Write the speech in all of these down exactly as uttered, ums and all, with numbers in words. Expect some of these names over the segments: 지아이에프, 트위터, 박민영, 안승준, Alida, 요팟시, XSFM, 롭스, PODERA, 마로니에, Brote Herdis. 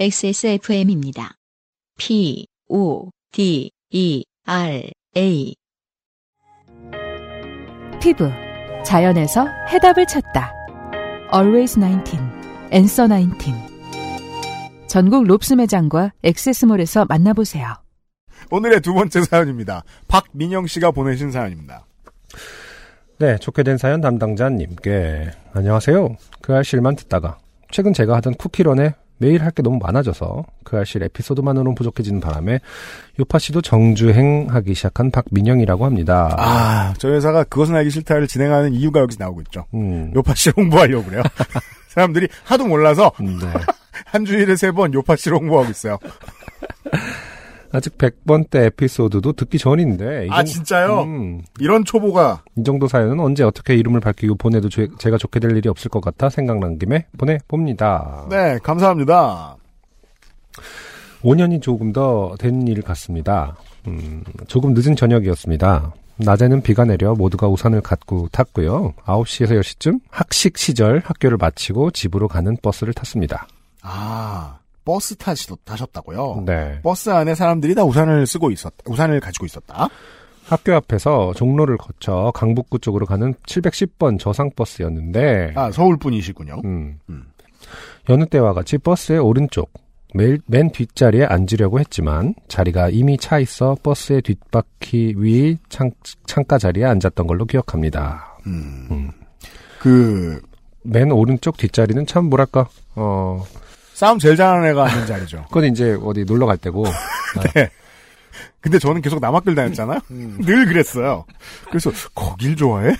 엑스에스에프엠입니다. 피 오 디 이 알 에이 피부, 자연에서 해답을 찾다. Always 나인틴, Answer 나인틴. 전국 롭스 매장과 엑세스몰에서 만나보세요. 오늘의 두 번째 사연입니다. 박민영 씨가 보내신 사연입니다. 네, 좋게 된 사연 담당자님께 안녕하세요. 그 알씨만 듣다가 최근 제가 하던 쿠키런에 매일 할 게 너무 많아져서 그 알씨 에피소드만으로는 부족해지는 바람에 요팟시도 정주행하기 시작한 박민영이라고 합니다. 아, 저희 회사가 그것은 알기 싫다를 진행하는 이유가 여기서 나오고 있죠. 음. 요팟시 홍보하려고 그래요. 사람들이 하도 몰라서 네. 한 주일에 세 번 요팟시를 홍보하고 있어요. 아직 백 번째 에피소드도 듣기 전인데. 아, 정도, 진짜요? 음, 이런 초보가. 이 정도 사연은 언제 어떻게 이름을 밝히고 보내도 제, 제가 좋게 될 일이 없을 것 같아 생각난 김에 보내봅니다. 네, 감사합니다. 오 년이 조금 더 된 일 같습니다. 음, 조금 늦은 저녁이었습니다. 낮에는 비가 내려 모두가 우산을 갖고 탔고요. 아홉 시에서 열 시쯤 학식 시절 학교를 마치고 집으로 가는 버스를 탔습니다. 아... 버스 타시도 타셨다고요? 네. 버스 안에 사람들이 다 우산을 쓰고 있었, 우산을 가지고 있었다. 학교 앞에서 종로를 거쳐 강북구 쪽으로 가는 칠백십 번 저상버스였는데. 아, 서울 분이시군요. 음. 음. 여느 때와 같이 버스의 오른쪽, 맨, 맨 뒷자리에 앉으려고 했지만 자리가 이미 차 있어 버스의 뒷바퀴 위 창, 창가 자리에 앉았던 걸로 기억합니다. 음. 음. 그, 맨 오른쪽 뒷자리는 참 뭐랄까, 어, 싸움 제일 잘하는 애가 앉는 자리죠. 그건 이제 어디 놀러 갈 때고. 네. 근데 저는 계속 남학교 다녔잖아요. 음. 늘 그랬어요. 그래서 거길 좋아해?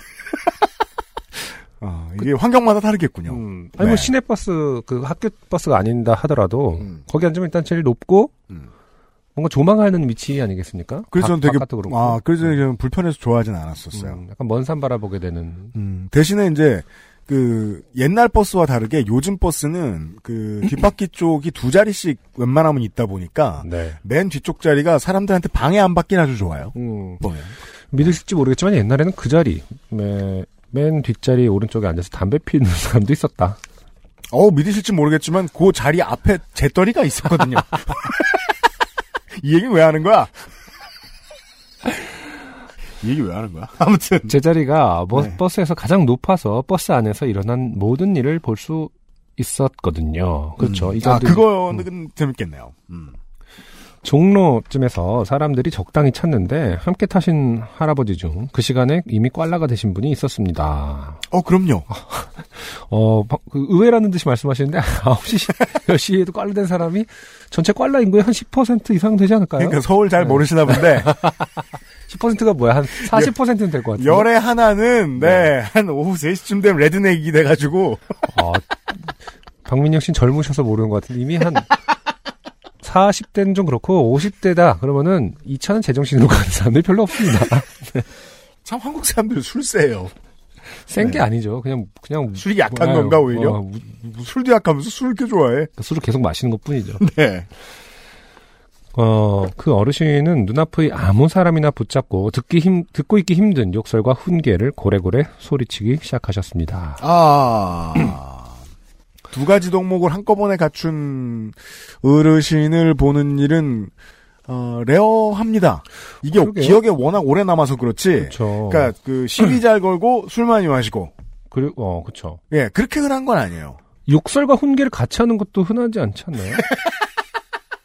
어, 이게 그, 환경마다 다르겠군요. 음. 아니 네. 뭐 시내버스 그 학교 버스가 아닌다 하더라도 음. 거기 앉으면 일단 제일 높고 음. 뭔가 조망하는 위치 아니겠습니까? 그래서 저는 되게 그렇고. 아 그래서 음. 불편해서 좋아하진 않았었어요. 음, 약간 먼 산 바라보게 되는. 음. 대신에 이제. 그 옛날 버스와 다르게 요즘 버스는 그 뒷바퀴 쪽이 두 자리씩 웬만하면 있다 보니까 네. 맨 뒤쪽 자리가 사람들한테 방해 안 받긴 아주 좋아요. 음. 네. 믿으실지 모르겠지만 옛날에는 그 자리 맨 뒷자리 오른쪽에 앉아서 담배 피우는 사람도 있었다. 어 믿으실지 모르겠지만 그 자리 앞에 재떨이가 있었거든요. 이 얘기 왜 하는 거야? 이 얘기 왜 하는 거야? 아무튼. 제 자리가 버스, 네. 버스에서 가장 높아서 버스 안에서 일어난 모든 일을 볼 수 있었거든요. 그렇죠. 음. 이 아, 그거는 음. 재밌겠네요. 음. 종로쯤에서 사람들이 적당히 찼는데 함께 타신 할아버지 중 그 시간에 이미 꽐라가 되신 분이 있었습니다. 어, 그럼요. 어, 그 의외라는 듯이 말씀하시는데 아홉 시, 열 시에도 꽐라 된 사람이 전체 꽐라 인구의 한 십 퍼센트 이상 되지 않을까요? 그러니까 서울 잘 네. 모르시나 본데. 십 퍼센트가 뭐야? 한 사십 퍼센트는 될 것 같아요. 열의 하나는, 네, 네, 한 오후 세 시쯤 되면 레드넥이 돼가지고. 아, 박민영 씨는 젊으셔서 모르는 것 같은데, 이미 한 사십 대는 좀 그렇고, 오십 대다. 그러면은 이차는 제정신으로 가는 사람들이 별로 없습니다. 네. 참 한국 사람들 술 세요. 센 게 네. 아니죠. 그냥, 그냥. 술이 약한 아유, 건가, 오히려? 어, 술도 약하면서 술을 꽤 좋아해. 술을 계속 마시는 것 뿐이죠. 네. 어, 그 어르신은 눈앞의 아무 사람이나 붙잡고 듣기 힘, 듣고 있기 힘든 욕설과 훈계를 고래고래 소리치기 시작하셨습니다. 아, 두 가지 덕목을 한꺼번에 갖춘 어르신을 보는 일은 어, 레어합니다. 이게 그러게요. 기억에 워낙 오래 남아서 그렇지. 그쵸. 그러니까 그 시비 잘 걸고 술 많이 마시고. 그리고 어, 그렇죠. 예, 그렇게 흔한 건 아니에요. 욕설과 훈계를 같이 하는 것도 흔하지 않지 않나요?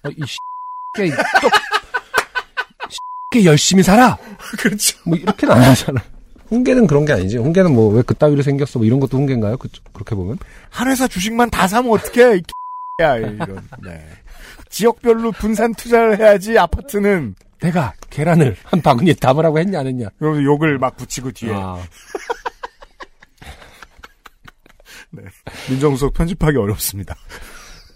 어, 이 씨. 꽤, 꽤 열심히 살아! 그렇죠. 뭐, 이렇게는 안 하잖아. 훈계는 그런 게 아니지. 훈계는 뭐, 왜 그따위로 생겼어? 뭐, 이런 것도 훈계인가요? 그, 그렇게 보면? 한 회사 주식만 다 사면 어떡해? 이 야, 이런. 네. 지역별로 분산 투자를 해야지, 아파트는. 내가 계란을 한 바구니에 담으라고 했냐, 안 했냐. 그러면서 욕을 막 붙이고 뒤에. 아. 네. 민정수석 편집하기 어렵습니다.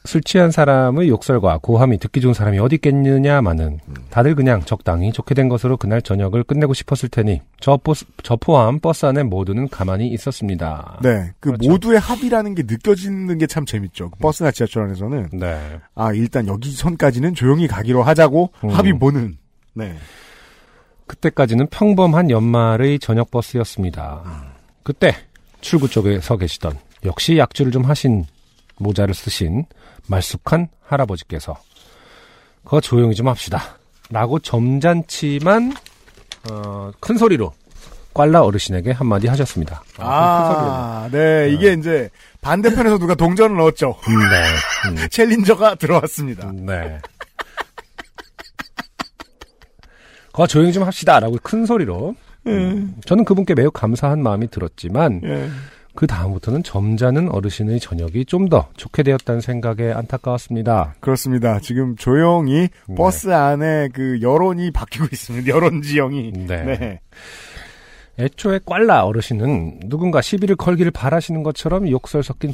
술 취한 사람의 욕설과 고함이 듣기 좋은 사람이 어디 있겠느냐마는 다들 그냥 적당히 좋게 된 것으로 그날 저녁을 끝내고 싶었을 테니 저, 버스, 저 포함 버스 안에 모두는 가만히 있었습니다. 네, 그 그렇죠. 모두의 합의라는 게 느껴지는 게 참 재밌죠. 버스나 지하철 안에서는 네. 아 일단 여기 선까지는 조용히 가기로 하자고 음. 합의 보는. 네. 그때까지는 평범한 연말의 저녁 버스였습니다. 음. 그때 출구 쪽에 서 계시던 역시 약주를 좀 하신 모자를 쓰신 말쑥한 할아버지께서 그거 조용히 좀 합시다 라고 점잖지만 어, 큰 소리로 꽐라 어르신에게 한마디 하셨습니다. 아, 아 네. 이게 이제 반대편에서 누가 동전을 넣었죠. 네. 음. 챌린저가 들어왔습니다. 네. 그거 조용히 좀 합시다 라고 큰 소리로. 음. 음. 저는 그분께 매우 감사한 마음이 들었지만 예. 그 다음부터는 점잖은 어르신의 저녁이 좀 더 좋게 되었다는 생각에 안타까웠습니다. 그렇습니다. 지금 조용히 네. 버스 안에 그 여론이 바뀌고 있습니다. 여론 지형이. 네. 네. 애초에 꽐라 어르신은 누군가 시비를 걸기를 바라시는 것처럼 욕설 섞인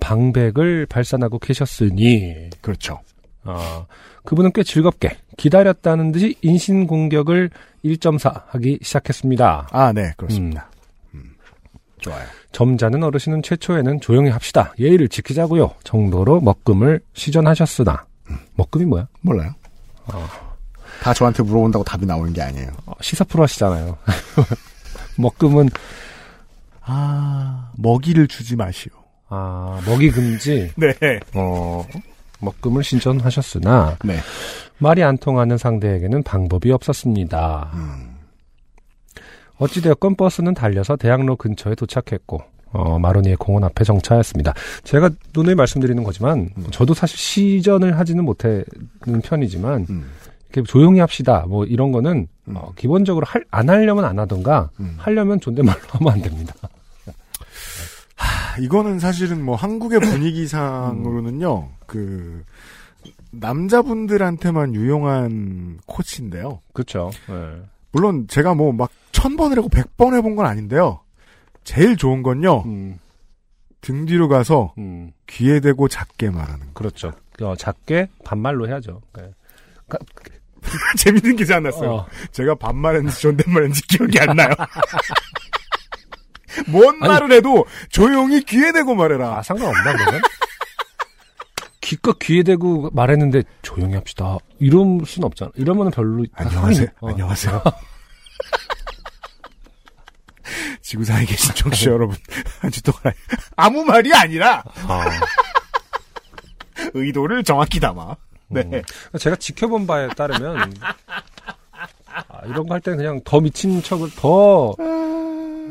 방백을 발산하고 계셨으니 그렇죠. 어, 그분은 꽤 즐겁게 기다렸다는 듯이 인신공격을 일 점 사 하기 시작했습니다. 아, 네, 그렇습니다. 음. 음. 좋아요. 점잖은 어르신은 최초에는 조용히 합시다. 예의를 지키자고요. 정도로 먹금을 시전하셨으나 음. 먹금이 뭐야? 몰라요. 어. 다 저한테 물어본다고 답이 나오는 게 아니에요. 어, 시사 프로 하시잖아요. 먹금은 아 먹이를 주지 마시오. 아 먹이 금지. 네. 어 먹금을 신청하셨으나 네. 말이 안 통하는 상대에게는 방법이 없었습니다. 음. 어찌되었건 버스는 달려서 대학로 근처에 도착했고 어, 마로니에 공원 앞에 정차했습니다. 제가 누누이 말씀드리는 거지만 음. 저도 사실 시전을 하지는 못하는 편이지만. 음. 조용히 합시다. 뭐 이런 거는 음. 어, 기본적으로 할, 안 하려면 안 하던가 음. 하려면 존댓말로 하면 안 됩니다. 하, 이거는 사실은 뭐 한국의 분위기상으로는요. 음. 그 남자분들한테만 유용한 코치인데요. 그렇죠. 네. 물론 제가 뭐 막 천 번을 하고 백 번 해본 건 아닌데요. 제일 좋은 건요. 음. 등 뒤로 가서 음. 귀에 대고 작게 말하는. 그렇죠. 어, 작게 반말로 해야죠. 네. 가... 재밌는 기사 안 났어요. 어. 제가 반말했는지 존댓말했는지 기억이 안 나요. 뭔 아니, 말을 해도 조용히 귀에 대고 말해라. 아, 상관없나 그러면? 기껏 귀에 대고 말했는데 조용히 합시다. 이럴 순 없잖아. 이러면 별로. 안녕하세요. 어. 안녕하세요. 지구상에 계신 청취자 여러분 한 주 동안 아무 말이 아니라 어. 의도를 정확히 담아. 네. 음. 제가 지켜본 바에 따르면, 아, 이런 거 할 때는 그냥 더 미친 척을 더,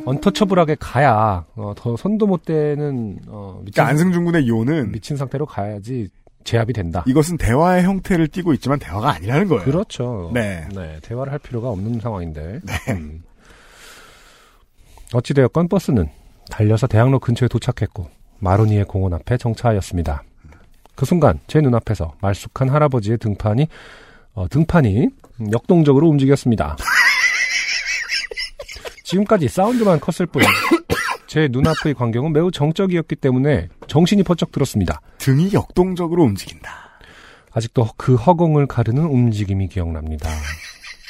언터처블하게 가야, 어, 더 손도 못 대는, 어, 미친. 그러니까 안승준 군의 요는. 미친 상태로 가야지 제압이 된다. 이것은 대화의 형태를 띠고 있지만 대화가 아니라는 거예요. 그렇죠. 네. 네. 대화를 할 필요가 없는 상황인데. 네. 음. 어찌되었건 버스는 달려서 대학로 근처에 도착했고, 마로니에 공원 앞에 정차하였습니다. 그 순간 제 눈앞에서 말쑥한 할아버지의 등판이 어, 등판이 역동적으로 움직였습니다. 지금까지 사운드만 컸을 뿐 제 눈앞의 광경은 매우 정적이었기 때문에 정신이 번쩍 들었습니다. 등이 역동적으로 움직인다. 아직도 그 허공을 가르는 움직임이 기억납니다.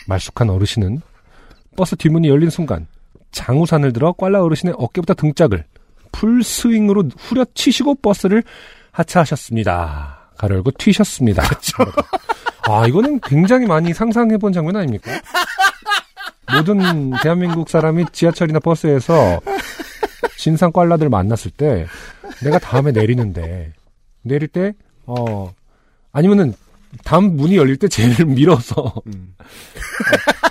말쑥한 어르신은 버스 뒷문이 열린 순간 장우산을 들어 꽐라 어르신의 어깨부터 등짝을 풀스윙으로 후려치시고 버스를 하차하셨습니다. 가로 열고 튀셨습니다. 그렇죠. 아, 이거는 굉장히 많이 상상해본 장면 아닙니까? 모든 대한민국 사람이 지하철이나 버스에서 진상 꽐라들 만났을 때 내가 다음에 내리는데 내릴 때 어, 아니면은 다음 문이 열릴 때 쟤를 밀어서 음. 어,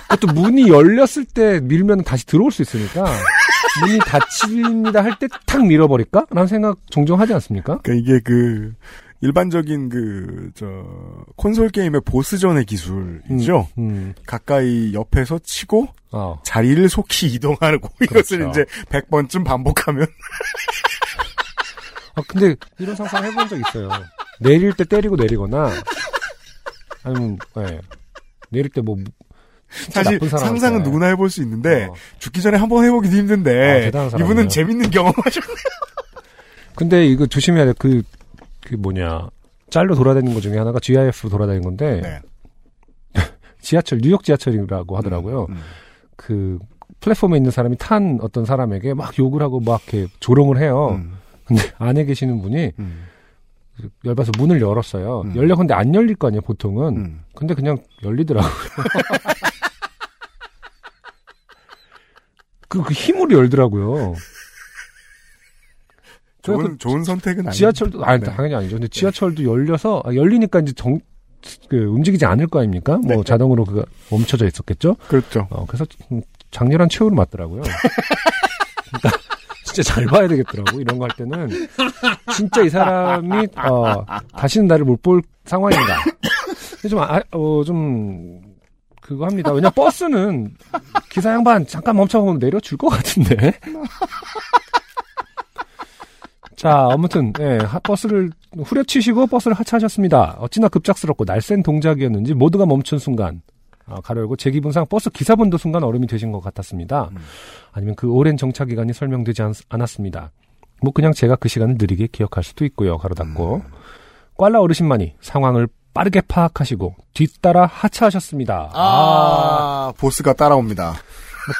그것도 문이 열렸을 때 밀면 다시 들어올 수 있으니까 문이 닫힙니다 할 때 탁 밀어버릴까? 라는 생각 종종 하지 않습니까? 그러니까 이게 그 일반적인 그 저 콘솔 게임의 보스전의 기술이죠. 음, 음. 가까이 옆에서 치고 어. 자리를 속히 이동하고 그렇죠. 이것을 이제 백 번쯤 반복하면. 아 근데 이런 상상 해본 적 있어요. 내릴 때 때리고 내리거나 아니면 네. 내릴 때 뭐. 사실 상상은 누구나 해볼 수 있는데 어. 죽기 전에 한번 해보기도 힘든데 어, 이분은 재밌는 경험하셨네요. 근데 이거 조심해야 돼. 그, 그 뭐냐 짤로 돌아다니는 것 중에 하나가 지아이에프로 돌아다니는 건데 네. 지하철 뉴욕 지하철이라고 하더라고요. 음, 음. 그 플랫폼에 있는 사람이 탄 어떤 사람에게 막 욕을 하고 막 이렇게 조롱을 해요. 음. 근데 안에 계시는 분이 음. 열받아서 문을 열었어요. 음. 열려 근데 안 열릴 거 아니에요 보통은. 음. 근데 그냥 열리더라고요. 그, 그 힘으로 열더라고요. 좋은 그, 좋은 선택은 아니죠. 지하철도 아니 네. 당연히 아니죠. 근데 지하철도 네. 열려서 아, 열리니까 이제 정 그, 움직이지 않을 거 아닙니까? 네. 뭐 자동으로 그 멈춰져 있었겠죠. 그렇죠. 어, 그래서 장렬한 최후를 맞더라고요. 그러니까 진짜 잘 봐야 되겠더라고. 이런 거 할 때는 진짜 이 사람이 어, 다시는 나를 못 볼 상황인가. 좀 아, 어, 좀 그거 합니다. 왜냐 버스는 기사 양반 잠깐 멈춰보면 내려줄 것 같은데. 자, 아무튼 예, 버스를 후려치시고 버스를 하차하셨습니다. 어찌나 급작스럽고 날쌘 동작이었는지 모두가 멈춘 순간 아, 가려고 제 기분상 버스 기사분도 순간 얼음이 되신 것 같았습니다. 음. 아니면 그 오랜 정차 기간이 설명되지 않, 않았습니다. 뭐 그냥 제가 그 시간을 느리게 기억할 수도 있고요. 가로 닫고. 음. 꽐라 어르신만이 상황을 빠르게 파악하시고 뒤따라 하차하셨습니다. 아, 아. 보스가 따라옵니다.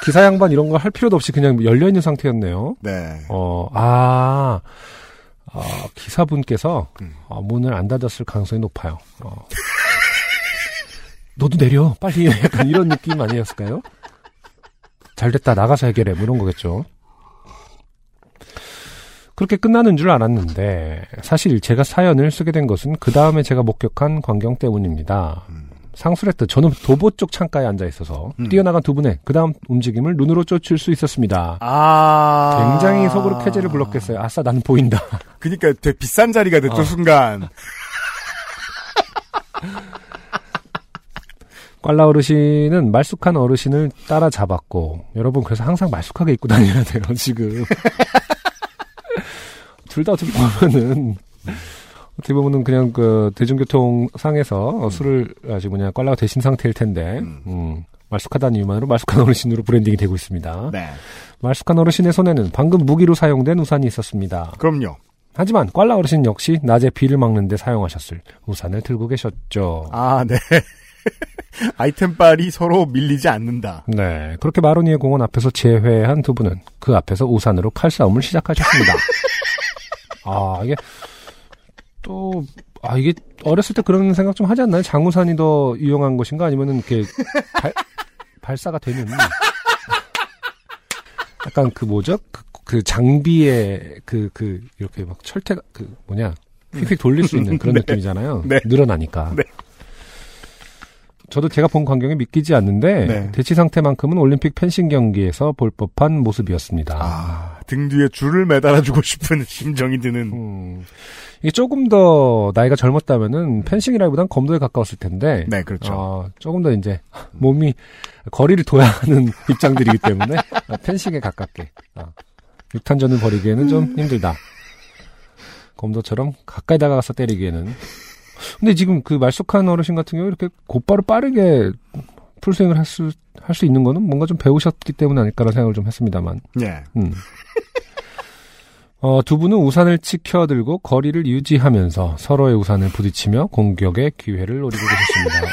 기사 양반 이런 거 할 필요도 없이 그냥 열려있는 상태였네요. 네. 어, 아, 어, 기사분께서 음. 어, 문을 안 닫았을 가능성이 높아요. 어. 너도 내려, 빨리. 약간 이런 느낌 아니었을까요? 잘 됐다, 나가서 해결해. 뭐 이런 거겠죠. 그렇게 끝나는 줄 알았는데, 사실 제가 사연을 쓰게 된 것은 그 다음에 제가 목격한 광경 때문입니다. 음. 상술했듯 저는 도보 쪽 창가에 앉아 있어서 음. 뛰어나간 두 분의 그 다음 움직임을 눈으로 쫓을 수 있었습니다. 아. 굉장히 속으로 쾌재를 불렀겠어요. 아싸, 나는 보인다. 그니까 되게 비싼 자리가 됐던 어. 순간. 꽐라 어르신은 말쑥한 어르신을 따라잡았고, 여러분, 그래서 항상 말쑥하게 입고 다녀야 돼요, 지금. 둘 다 어떻게 보면은, 어떻게 보면은 그냥 그, 대중교통 상에서 음. 술을, 아직 뭐냐, 꽐라가 되신 상태일 텐데, 음. 음, 말쑥하다는 이유만으로 말쑥한 어르신으로 브랜딩이 되고 있습니다. 네. 말쑥한 어르신의 손에는 방금 무기로 사용된 우산이 있었습니다. 그럼요. 하지만 꽐라 어르신 역시 낮에 비를 막는데 사용하셨을 우산을 들고 계셨죠. 아, 네. 아이템빨이 서로 밀리지 않는다. 네, 그렇게 마로니에 공원 앞에서 재회한 두 분은 그 앞에서 우산으로 칼싸움을 시작하셨습니다. 아 이게 또 아 이게 어렸을 때 그런 생각 좀 하지 않나요? 장우산이 더 유용한 것인가 아니면은 이렇게 발, 발사가 되는 약간 그 뭐죠? 그, 그 장비의 그 그 이렇게 막 철퇴가 그 뭐냐 휙휙 돌릴 수 있는 그런 네. 느낌이잖아요. 네. 늘어나니까. 네. 저도 제가 본 광경에 믿기지 않는데 네. 대치 상태만큼은 올림픽 펜싱 경기에서 볼 법한 모습이었습니다. 아, 등 뒤에 줄을 매달아주고 싶은 심정이 드는. 음, 이게 조금 더 나이가 젊었다면은 펜싱이라기보단 검도에 가까웠을 텐데. 네, 그렇죠. 어, 조금 더 이제 몸이 거리를 둬야 하는 입장들이기 때문에 펜싱에 가깝게 어, 육탄전을 벌이기에는 좀 힘들다. 검도처럼 가까이 다가가서 때리기에는. 근데 지금 그 말쑥한 어르신 같은 경우 이렇게 곧바로 빠르게 풀스윙을 할 수, 할 수 있는 거는 뭔가 좀 배우셨기 때문 아닐까라는 생각을 좀 했습니다만. 네. 음. 어, 두 분은 우산을 치켜들고 거리를 유지하면서 서로의 우산을 부딪히며 공격의 기회를 노리고 계셨습니다.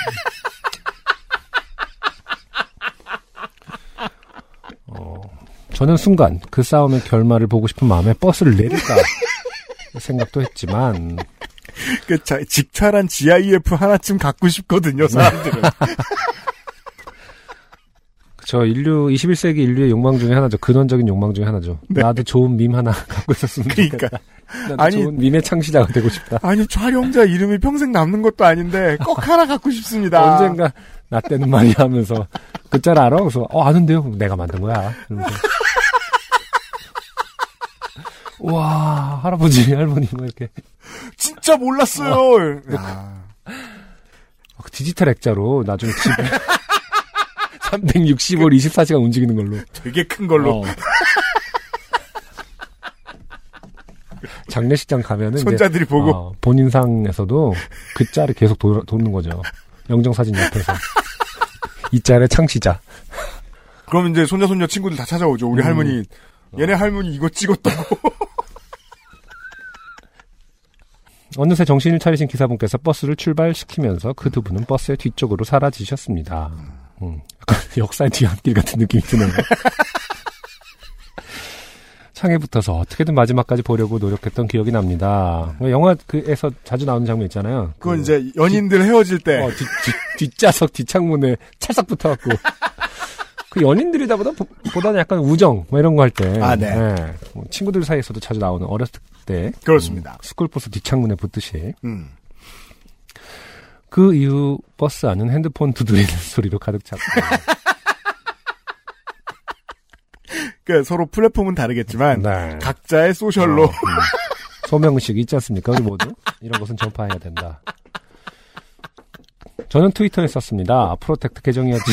어, 저는 순간 그 싸움의 결말을 보고 싶은 마음에 버스를 내릴까 생각도 했지만 그, 자, 직찰한 지아이에프 하나쯤 갖고 싶거든요, 사람들은. 그쵸, 인류, 이십일 세기 인류의 욕망 중에 하나죠. 근원적인 욕망 중에 하나죠. 네. 나도 좋은 밈 하나 갖고 있었으면 좋겠다. 그러니까. 나도 아니, 좋은 밈의 창시자가 되고 싶다. 아니, 촬영자 이름이 평생 남는 것도 아닌데, 꼭 하나 갖고 싶습니다. 언젠가, 나 때는 많이 하면서, 그 짤 알아? 그래서, 어, 아는데요? 내가 만든 거야. 이러면서. 와, 할아버지, 할머니, 뭐, 이렇게. 진짜 몰랐어요! 아. 그 디지털 액자로 나중에 집에. 삼백육십오 일 이십사 시간 움직이는 걸로. 되게 큰 걸로. 어. 장례식장 가면은. 손자들이 이제, 보고. 어, 본인상에서도 그 짤이 계속 도, 도는 거죠. 영정사진 옆에서. 이 짤의 창시자. 그럼 이제 손자, 손녀 친구들 다 찾아오죠. 우리 음. 할머니. 얘네 할머니 이거 찍었다고. 어느새 정신을 차리신 기사분께서 버스를 출발시키면서 그 두 분은 버스의 뒤쪽으로 사라지셨습니다. 음, 약간 역사의 뒤안길 같은 느낌이 드네요. 창에 붙어서 어떻게든 마지막까지 보려고 노력했던 기억이 납니다. 영화에서 자주 나오는 장면 있잖아요. 그건 그 이제 연인들 뒷, 헤어질 때. 어, 뒷, 뒷, 뒷좌석 뒷창문에 찰싹 붙어갖고. 그 연인들이다 보다, 보다는 약간 우정, 뭐 이런 거 할 때. 아, 네. 네. 친구들 사이에서도 자주 나오는 어렸을 때. 그렇습니다. 음, 스쿨버스 뒷창문에 붙듯이. 음. 그 이후 버스 안은 핸드폰 두드리는 소리로 가득 찼고. 그러니까 서로 플랫폼은 다르겠지만 네. 각자의 소셜로. 어, 음. 소명식 있지 않습니까? 우리 모두. 이런 것은 전파해야 된다. 저는 트위터에 썼습니다. 프로텍트 계정이었지.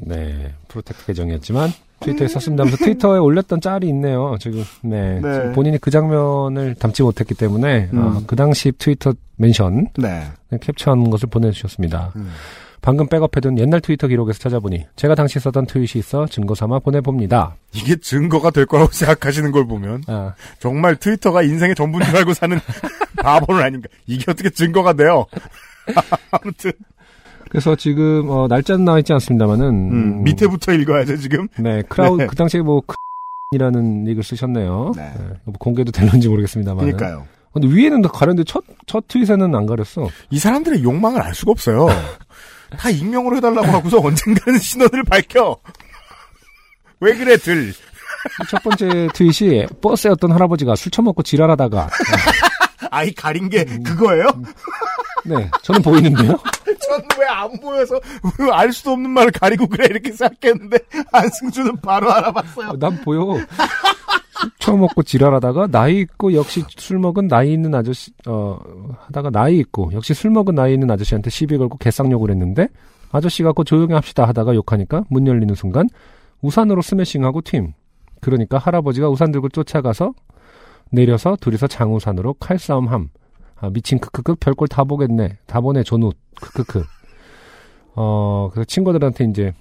네, 프로텍트 계정이었지만 트위터에 썼습니다. 하면서 트위터에 올렸던 짤이 있네요. 지금 네, 네. 지금 본인이 그 장면을 담지 못했기 때문에 음. 어, 그 당시 트위터 멘션 네. 캡처한 것을 보내주셨습니다. 음. 방금 백업해둔 옛날 트위터 기록에서 찾아보니 제가 당시 썼던 트윗이 있어 증거 삼아 보내봅니다. 이게 증거가 될 거라고 생각하시는 걸 보면 아. 정말 트위터가 인생의 전부인 줄 알고 사는 바보는 아닌가. 이게 어떻게 증거가 돼요. 아무튼 그래서 지금 어, 날짜는 나와 있지 않습니다만은 음, 밑에부터 읽어야죠 지금. 네, 크라우드 네. 그 당시에 뭐 크라우드라는 닉을 쓰셨네요. 네. 네. 뭐 공개도 될런지 모르겠습니다만. 그러니까요. 근데 위에는 다 가렸는데 첫 첫 트윗에는 안 가렸어. 이 사람들의 욕망을 알 수가 없어요. 다 익명으로 해달라고 하고서 언젠가는 신원을 밝혀. 왜 그래 들. 첫 번째 트윗이 버스에 어떤 할아버지가 술 처먹고 지랄하다가. 아이 가린 게 음, 그거예요? 네, 저는 보이는데요. 저는 왜 안 보여서 왜 알 수도 없는 말을 가리고 그래 이렇게 생각했는데 안승준은 바로 알아봤어요. 난 보여. 술 처먹고 지랄하다가 나이 있고 역시 술 먹은 나이 있는 아저씨 어 하다가 나이 있고 역시 술 먹은 나이 있는 아저씨한테 시비 걸고 개쌍욕을 했는데 아저씨가 곧 조용히 합시다 하다가 욕하니까 문 열리는 순간 우산으로 스매싱하고 튀임. 그러니까 할아버지가 우산 들고 쫓아가서 내려서 둘이서 장우산으로 칼싸움함. 아, 미친 크크크 별꼴 다 보겠네. 다 보네 존우 크크크. 어 그래서 친구들한테 이제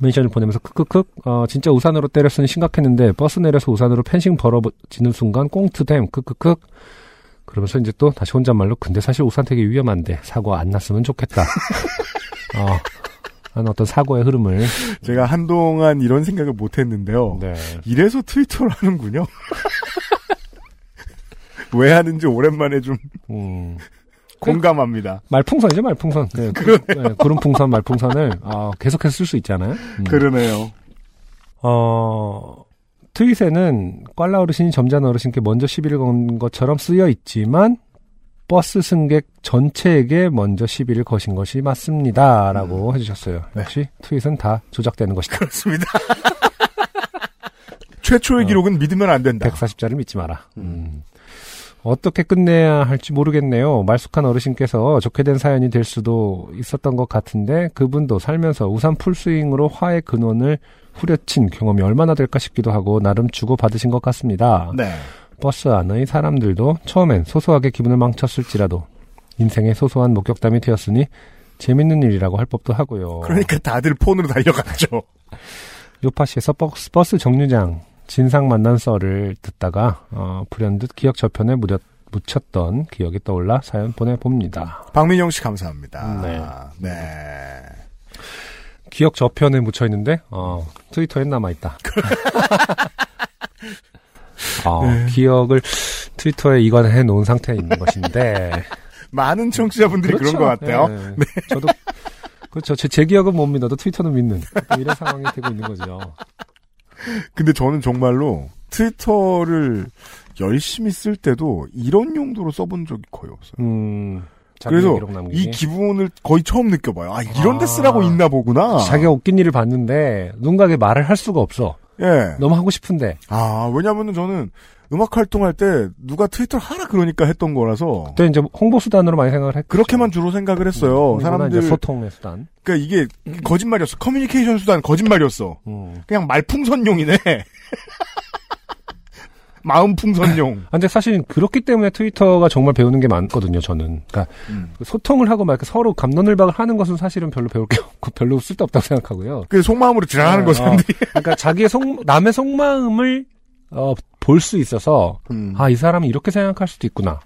멘션을 보내면서 크크크 어 진짜 우산으로 때렸으니 심각했는데 버스 내려서 우산으로 펜싱 벌어지는 순간 꽁트댐 크크크. 그러면서 이제 또 다시 혼잣말로 근데 사실 우산 되게 위험한데 사고 안 났으면 좋겠다. 어. 어떤 사고의 흐름을 제가 한동안 이런 생각을 못했는데요. 네. 이래서 트위터를 하는군요. 왜 하는지 오랜만에 좀 음. 공감합니다. 말풍선이죠, 말풍선. 네, 그러네요. 네, 구름풍선, 말풍선을 어, 계속해서 쓸 수 있잖아요. 음. 그러네요. 어, 트윗에는 꽐라 어르신이 점잖은 어르신께 먼저 시비를 건 것처럼 쓰여 있지만 버스 승객 전체에게 먼저 시비를 거신 것이 맞습니다. 라고 음. 해주셨어요. 역시 네. 트윗은 다 조작되는 것이다. 그렇습니다. 최초의 기록은 어, 믿으면 안 된다. 백사십 자를 믿지 마라. 음. 어떻게 끝내야 할지 모르겠네요. 말쑥한 어르신께서 좋게 된 사연이 될 수도 있었던 것 같은데 그분도 살면서 우산 풀스윙으로 화의 근원을 후려친 경험이 얼마나 될까 싶기도 하고 나름 주고받으신 것 같습니다. 네. 버스 안의 사람들도 처음엔 소소하게 기분을 망쳤을지라도 인생의 소소한 목격담이 되었으니 재밌는 일이라고 할 법도 하고요. 그러니까 다들 폰으로 달려갔죠. 요팟시에서 버스, 버스 정류장 진상 만난 썰을 듣다가 어, 불현듯 기억 저편에 무려, 묻혔던 기억이 떠올라 사연 보내봅니다. 박민영 씨 감사합니다. 네. 네. 기억 저편에 묻혀있는데 어, 트위터엔 남아있다. 어, 네. 기억을 트위터에 이관해 놓은 상태에 있는 것인데 많은 청취자분들이 그렇죠. 그런 것 같아요. 네. 네. 저도 그렇죠. 제, 제 기억은 못 믿어도 트위터는 믿는 이런 상황이 되고 있는 거죠. 근데 저는 정말로 트위터를 열심히 쓸 때도 이런 용도로 써본 적이 거의 없어요. 음, 그래서 이 기분을 거의 처음 느껴봐요. 아 이런 데 쓰라고 아, 있나 보구나. 자기가 웃긴 일을 봤는데 누군가에게 말을 할 수가 없어. 예. 너무 하고 싶은데. 아, 왜냐면은 저는 음악 활동할 때 누가 트위터를 하라 그러니까 했던 거라서. 그때 이제 홍보수단으로 많이 생각을 했죠. 그렇게만 주로 생각을 했어요. 음, 사람들. 소통의 수단. 그니까 이게 거짓말이었어. 커뮤니케이션 수단 거짓말이었어. 음. 그냥 말풍선용이네. 마음풍선용. 아, 근데 사실 그렇기 때문에 트위터가 정말 배우는 게 많거든요, 저는. 그러니까 음. 소통을 하고 막 서로 갑론을박을 하는 것은 사실은 별로 배울 게 없고 별로 쓸데없다고 생각하고요. 그 속마음으로 지랄하는 거죠. 네, 어, 그러니까 자기의 속 남의 속마음을 어, 볼 수 있어서 음. 아, 이 사람이 이렇게 생각할 수도 있구나.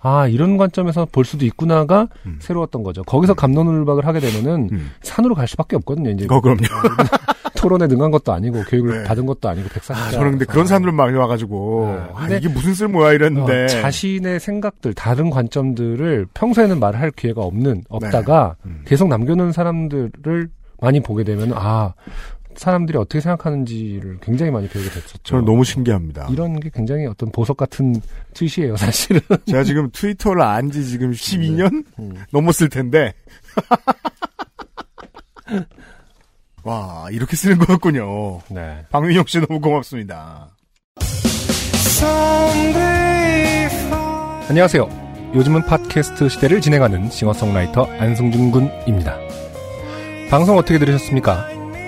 아, 이런 관점에서 볼 수도 있구나가 음. 새로웠던 거죠. 거기서 갑론을박을 하게 되면은 음. 산으로 갈 수밖에 없거든요. 이제 어, 그럼요. 토론에 능한 것도 아니고 교육을 네. 받은 것도 아니고 백사. 아, 저는 근데 그런 사람들 많이 와가지고 네. 아, 이게 무슨 쓸모야 이랬는데 어, 자신의 생각들, 다른 관점들을 평소에는 말할 기회가 없는 없다가 네. 음. 계속 남겨놓은 사람들을 많이 보게 되면 아. 사람들이 어떻게 생각하는지를 굉장히 많이 배우게 됐었죠. 저는 너무 신기합니다. 이런 게 굉장히 어떤 보석 같은 트윗이에요, 사실은. 제가 지금 트위터를 안 지 지금 십이 년 네. 음. 넘었을 텐데. 와, 이렇게 쓰는 거였군요. 네. 박민혁 씨 너무 고맙습니다. 안녕하세요. 요즘은 팟캐스트 시대를 진행하는 싱어송라이터 안승준 군입니다. 방송 어떻게 들으셨습니까?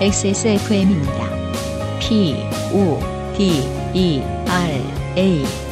엑스에스에프엠입니다. P O D E R A